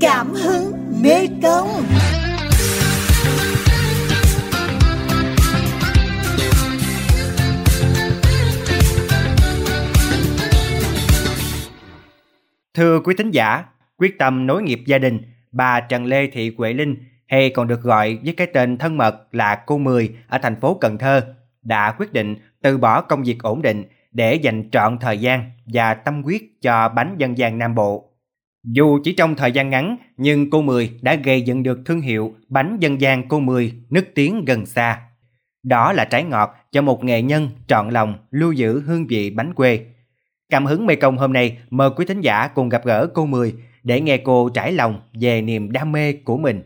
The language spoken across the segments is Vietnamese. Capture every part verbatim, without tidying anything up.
Cảm hứng Mekong. Thưa quý thính giả, quyết tâm nối nghiệp gia đình, bà Trần Lê Thị Huệ Linh, hay còn được gọi với cái tên thân mật là cô Mười ở thành phố Cần Thơ, đã quyết định từ bỏ công việc ổn định để dành trọn thời gian và tâm huyết cho bánh dân gian Nam Bộ. Dù chỉ trong thời gian ngắn, nhưng cô Mười đã gây dựng được thương hiệu bánh dân gian cô Mười nức tiếng gần xa. Đó là trái ngọt cho một nghệ nhân trọn lòng lưu giữ hương vị bánh quê. Cảm hứng Mekong hôm nay mời quý thính giả cùng gặp gỡ cô Mười để nghe cô trải lòng về niềm đam mê của mình.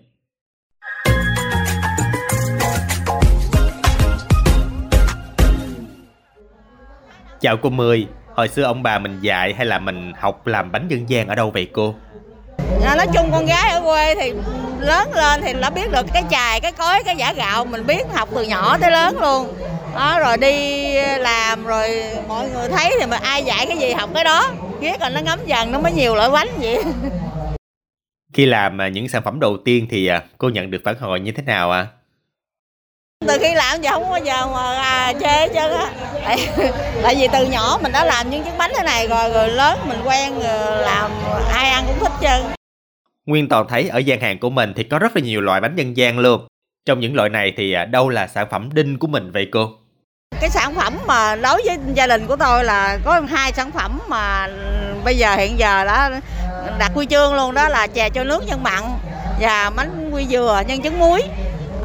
Chào cô Mười, hồi xưa ông bà mình dạy hay là mình học làm bánh dân gian ở đâu vậy cô? À, nói chung con gái ở quê thì lớn lên thì đã biết được cái chài, cái cối, cái giã gạo, mình biết học từ nhỏ tới lớn luôn. Đó, rồi đi làm rồi mọi người thấy thì mà ai dạy cái gì học cái đó, riết rồi nó ngấm dần nó mới nhiều loại bánh vậy. Khi làm những sản phẩm đầu tiên thì cô nhận được phản hồi như thế nào ạ? À? Từ khi làm giờ không bao giờ mà à, chê chứ á, tại, tại vì từ nhỏ mình đã làm những chiếc bánh thế này rồi, rồi lớn mình quen rồi làm ai ăn cũng thích chứ. Nguyên Toàn thấy ở gian hàng của mình thì có rất là nhiều loại bánh dân gian luôn. Trong những loại này thì đâu là sản phẩm đinh của mình vậy cô? Cái sản phẩm mà đối với gia đình của tôi là có hai sản phẩm mà bây giờ hiện giờ đã đạt huy chương luôn, đó là chè trôi nước nhân mặn và bánh quy dừa nhân trứng muối.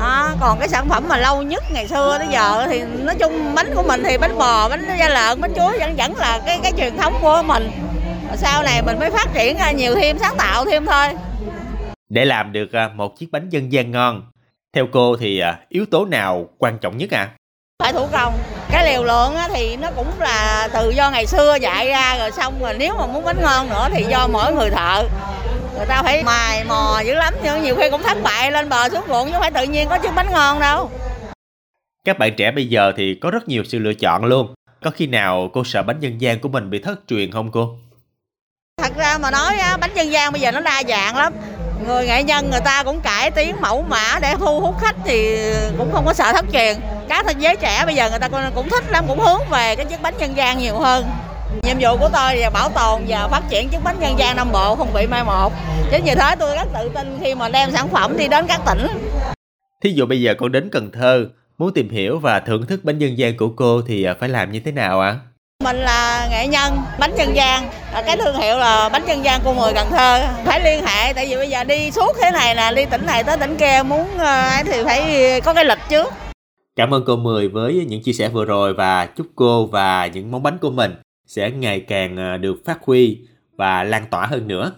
À, còn cái sản phẩm mà lâu nhất ngày xưa tới giờ thì nói chung bánh của mình thì bánh bò, bánh da lợn, bánh chuối vẫn vẫn là cái cái truyền thống của mình. Sau này mình mới phát triển ra nhiều thêm, sáng tạo thêm thôi. Để làm được một chiếc bánh dân gian ngon, theo cô thì yếu tố nào quan trọng nhất ạ? À? Phải thủ công. Cái liều lượng thì nó cũng là từ do ngày xưa dạy ra rồi, xong rồi nếu mà muốn bánh ngon nữa thì do mỗi người thợ. Người ta phải mài mò dữ lắm, nhưng nhiều khi cũng thất bại, lên bờ xuống ruộng chứ không phải tự nhiên có chiếc bánh ngon đâu. Các bạn trẻ bây giờ thì có rất nhiều sự lựa chọn luôn. Có khi nào cô sợ bánh dân gian của mình bị thất truyền không cô? Thật ra mà nói bánh dân gian bây giờ nó đa dạng lắm. Người nghệ nhân người ta cũng cải tiến mẫu mã để thu hút khách thì cũng không có sợ thất truyền. Các thế giới trẻ bây giờ người ta cũng thích lắm, cũng hướng về cái chiếc bánh dân gian nhiều hơn. Nhiệm vụ của tôi là bảo tồn và phát triển chiếc bánh dân gian Nam Bộ không bị mai một. Chính vì thế tôi rất tự tin khi mà đem sản phẩm đi đến các tỉnh. Thí dụ bây giờ con đến Cần Thơ, muốn tìm hiểu và thưởng thức bánh dân gian của cô thì phải làm như thế nào ạ? À? Mình là nghệ nhân bánh dân gian, cái thương hiệu là bánh dân gian Cô Mười Cần Thơ. Phải liên hệ, tại vì bây giờ đi suốt thế này là đi tỉnh này tới tỉnh kia, muốn thì phải có cái lịch trước. Cảm ơn cô Mười với những chia sẻ vừa rồi và chúc cô và những món bánh của mình sẽ ngày càng được phát huy và lan tỏa hơn nữa.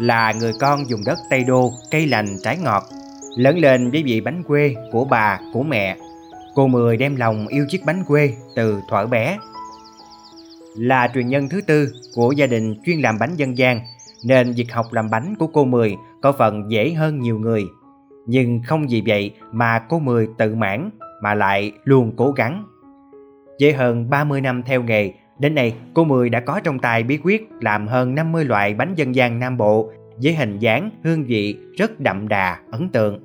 Là người con vùng đất Tây Đô, cây lành trái ngọt, lớn lên với vị bánh quê của bà, của mẹ, cô Mười đem lòng yêu chiếc bánh quê từ thuở bé. Là truyền nhân thứ tư của gia đình chuyên làm bánh dân gian, nên việc học làm bánh của cô Mười có phần dễ hơn nhiều người. Nhưng không vì vậy mà cô Mười tự mãn, mà lại luôn cố gắng. Với hơn ba mươi năm theo nghề, đến nay cô Mười đã có trong tay bí quyết làm hơn năm mươi loại bánh dân gian Nam Bộ với hình dáng, hương vị rất đậm đà, ấn tượng.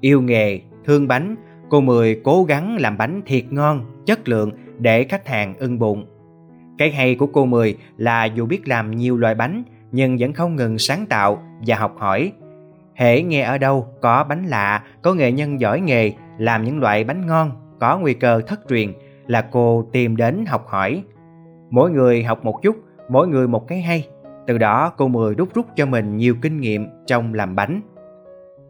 Yêu nghề, thương bánh, cô Mười cố gắng làm bánh thiệt ngon, chất lượng để khách hàng ưng bụng. Cái hay của cô Mười là dù biết làm nhiều loại bánh nhưng vẫn không ngừng sáng tạo và học hỏi. Hễ nghe ở đâu có bánh lạ, có nghệ nhân giỏi nghề làm những loại bánh ngon có nguy cơ thất truyền là cô tìm đến học hỏi. Mỗi người học một chút, mỗi người một cái hay. Từ đó cô Mười đúc rút cho mình nhiều kinh nghiệm trong làm bánh.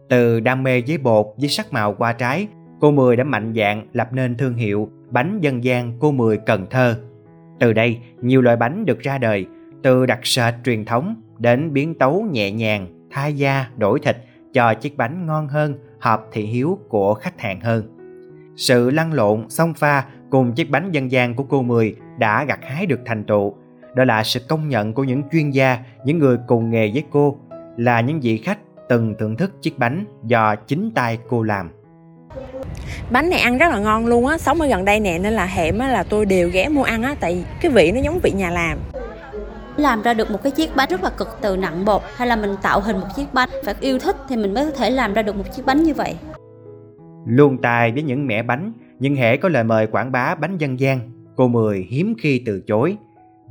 Từ đam mê với bột, với sắc màu hoa trái, cô Mười đã mạnh dạn lập nên thương hiệu bánh dân gian Cô Mười Cần Thơ. Từ đây, nhiều loại bánh được ra đời, từ đặc sệt truyền thống đến biến tấu nhẹ nhàng, thay da, đổi thịt cho chiếc bánh ngon hơn, hợp thị hiếu của khách hàng hơn. Sự lăn lộn, xông pha cùng chiếc bánh dân gian của cô Mười đã gặt hái được thành tựu. Đó là sự công nhận của những chuyên gia, những người cùng nghề với cô, là những vị khách từng thưởng thức chiếc bánh do chính tay cô làm. Bánh này ăn rất là ngon luôn á, sống ở gần đây nè nên là hẻm á là tôi đều ghé mua ăn á, tại cái vị nó giống vị nhà làm. Làm ra được một cái chiếc bánh rất là cực, từ nặng bột hay là mình tạo hình một chiếc bánh phải yêu thích thì mình mới có thể làm ra được một chiếc bánh như vậy. Luôn tài với những mẻ bánh, nhưng hễ có lời mời quảng bá bánh dân gian, cô Mười hiếm khi từ chối.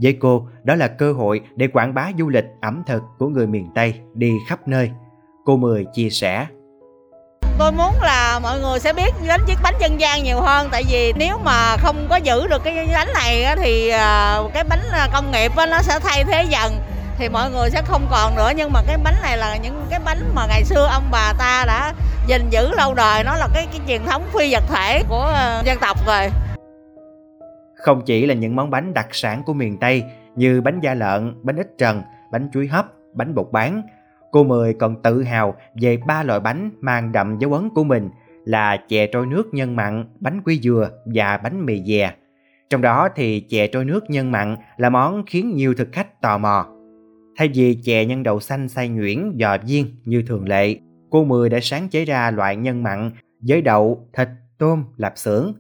Với cô, đó là cơ hội để quảng bá du lịch ẩm thực của người miền Tây đi khắp nơi. Cô Mười chia sẻ: Tôi muốn là mọi người sẽ biết đến chiếc bánh dân gian nhiều hơn, tại vì nếu mà không có giữ được cái bánh này thì cái bánh công nghiệp nó sẽ thay thế dần, thì mọi người sẽ không còn nữa. Nhưng mà cái bánh này là những cái bánh mà ngày xưa ông bà ta đã gìn giữ lâu đời, nó là cái, cái truyền thống phi vật thể của dân tộc rồi. Không chỉ là những món bánh đặc sản của miền Tây như bánh da lợn, bánh ít trần, bánh chuối hấp, bánh bột bán, cô Mười còn tự hào về ba loại bánh mang đậm dấu ấn của mình là chè trôi nước nhân mặn, bánh quy dừa và bánh mì dè. Trong đó thì chè trôi nước nhân mặn là món khiến nhiều thực khách tò mò. Thay vì chè nhân đậu xanh xay nhuyễn, giò viên như thường lệ, cô Mười đã sáng chế ra loại nhân mặn với đậu, thịt, tôm, lạp xưởng.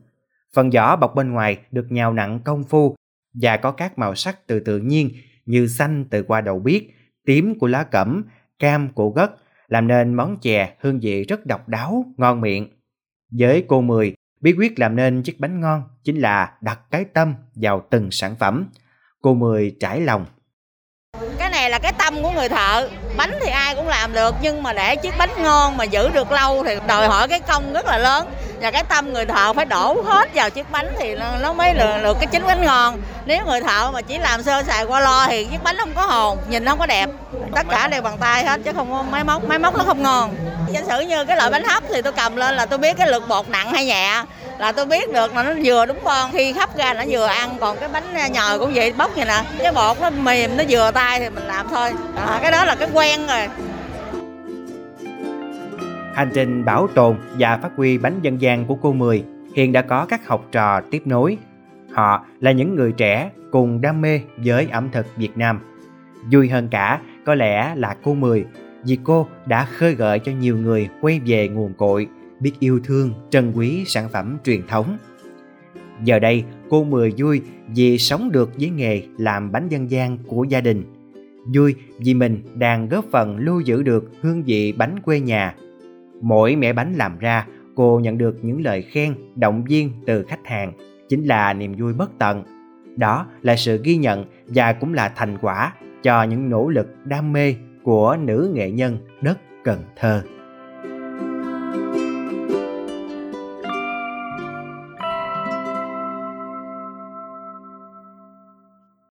Phần vỏ bọc bên ngoài được nhào nặn công phu và có các màu sắc từ tự nhiên như xanh từ qua đậu biếc, tím của lá cẩm, cam của gấc, làm nên món chè hương vị rất độc đáo, ngon miệng. Với cô Mười, bí quyết làm nên chiếc bánh ngon chính là đặt cái tâm vào từng sản phẩm. Cô Mười trải lòng: Cái này là cái tâm của người thợ. Bánh thì ai cũng làm được, nhưng mà để chiếc bánh ngon mà giữ được lâu thì đòi hỏi cái công rất là lớn, và cái tâm người thợ phải đổ hết vào chiếc bánh thì nó mới được cái chính bánh ngon. Nếu người thợ mà chỉ làm sơ sài qua lo thì chiếc bánh không có hồn, nhìn không có đẹp. Tất cả đều bằng tay hết chứ không có máy móc, máy móc nó không ngon. Giả sử như cái loại bánh hấp thì tôi cầm lên là tôi biết cái lượng bột nặng hay nhẹ, là tôi biết được là nó vừa đúng con, khi hấp ra nó vừa ăn. Còn cái bánh nhồi cũng vậy, bóc vậy nè, cái bột nó mềm, nó vừa tay thì mình làm thôi. À, cái đó là cái quen rồi. Hành trình bảo tồn và phát huy bánh dân gian của cô Mười hiện đã có các học trò tiếp nối. Họ là những người trẻ cùng đam mê với ẩm thực Việt Nam. Vui hơn cả có lẽ là cô Mười, vì cô đã khơi gợi cho nhiều người quay về nguồn cội, biết yêu thương, trân quý sản phẩm truyền thống. Giờ đây, cô Mười vui vì sống được với nghề làm bánh dân gian của gia đình. Vui vì mình đang góp phần lưu giữ được hương vị bánh quê nhà. Mỗi mẻ bánh làm ra, cô nhận được những lời khen, động viên từ khách hàng. Chính là niềm vui bất tận. Đó là sự ghi nhận và cũng là thành quả cho những nỗ lực đam mê của nữ nghệ nhân đất Cần Thơ.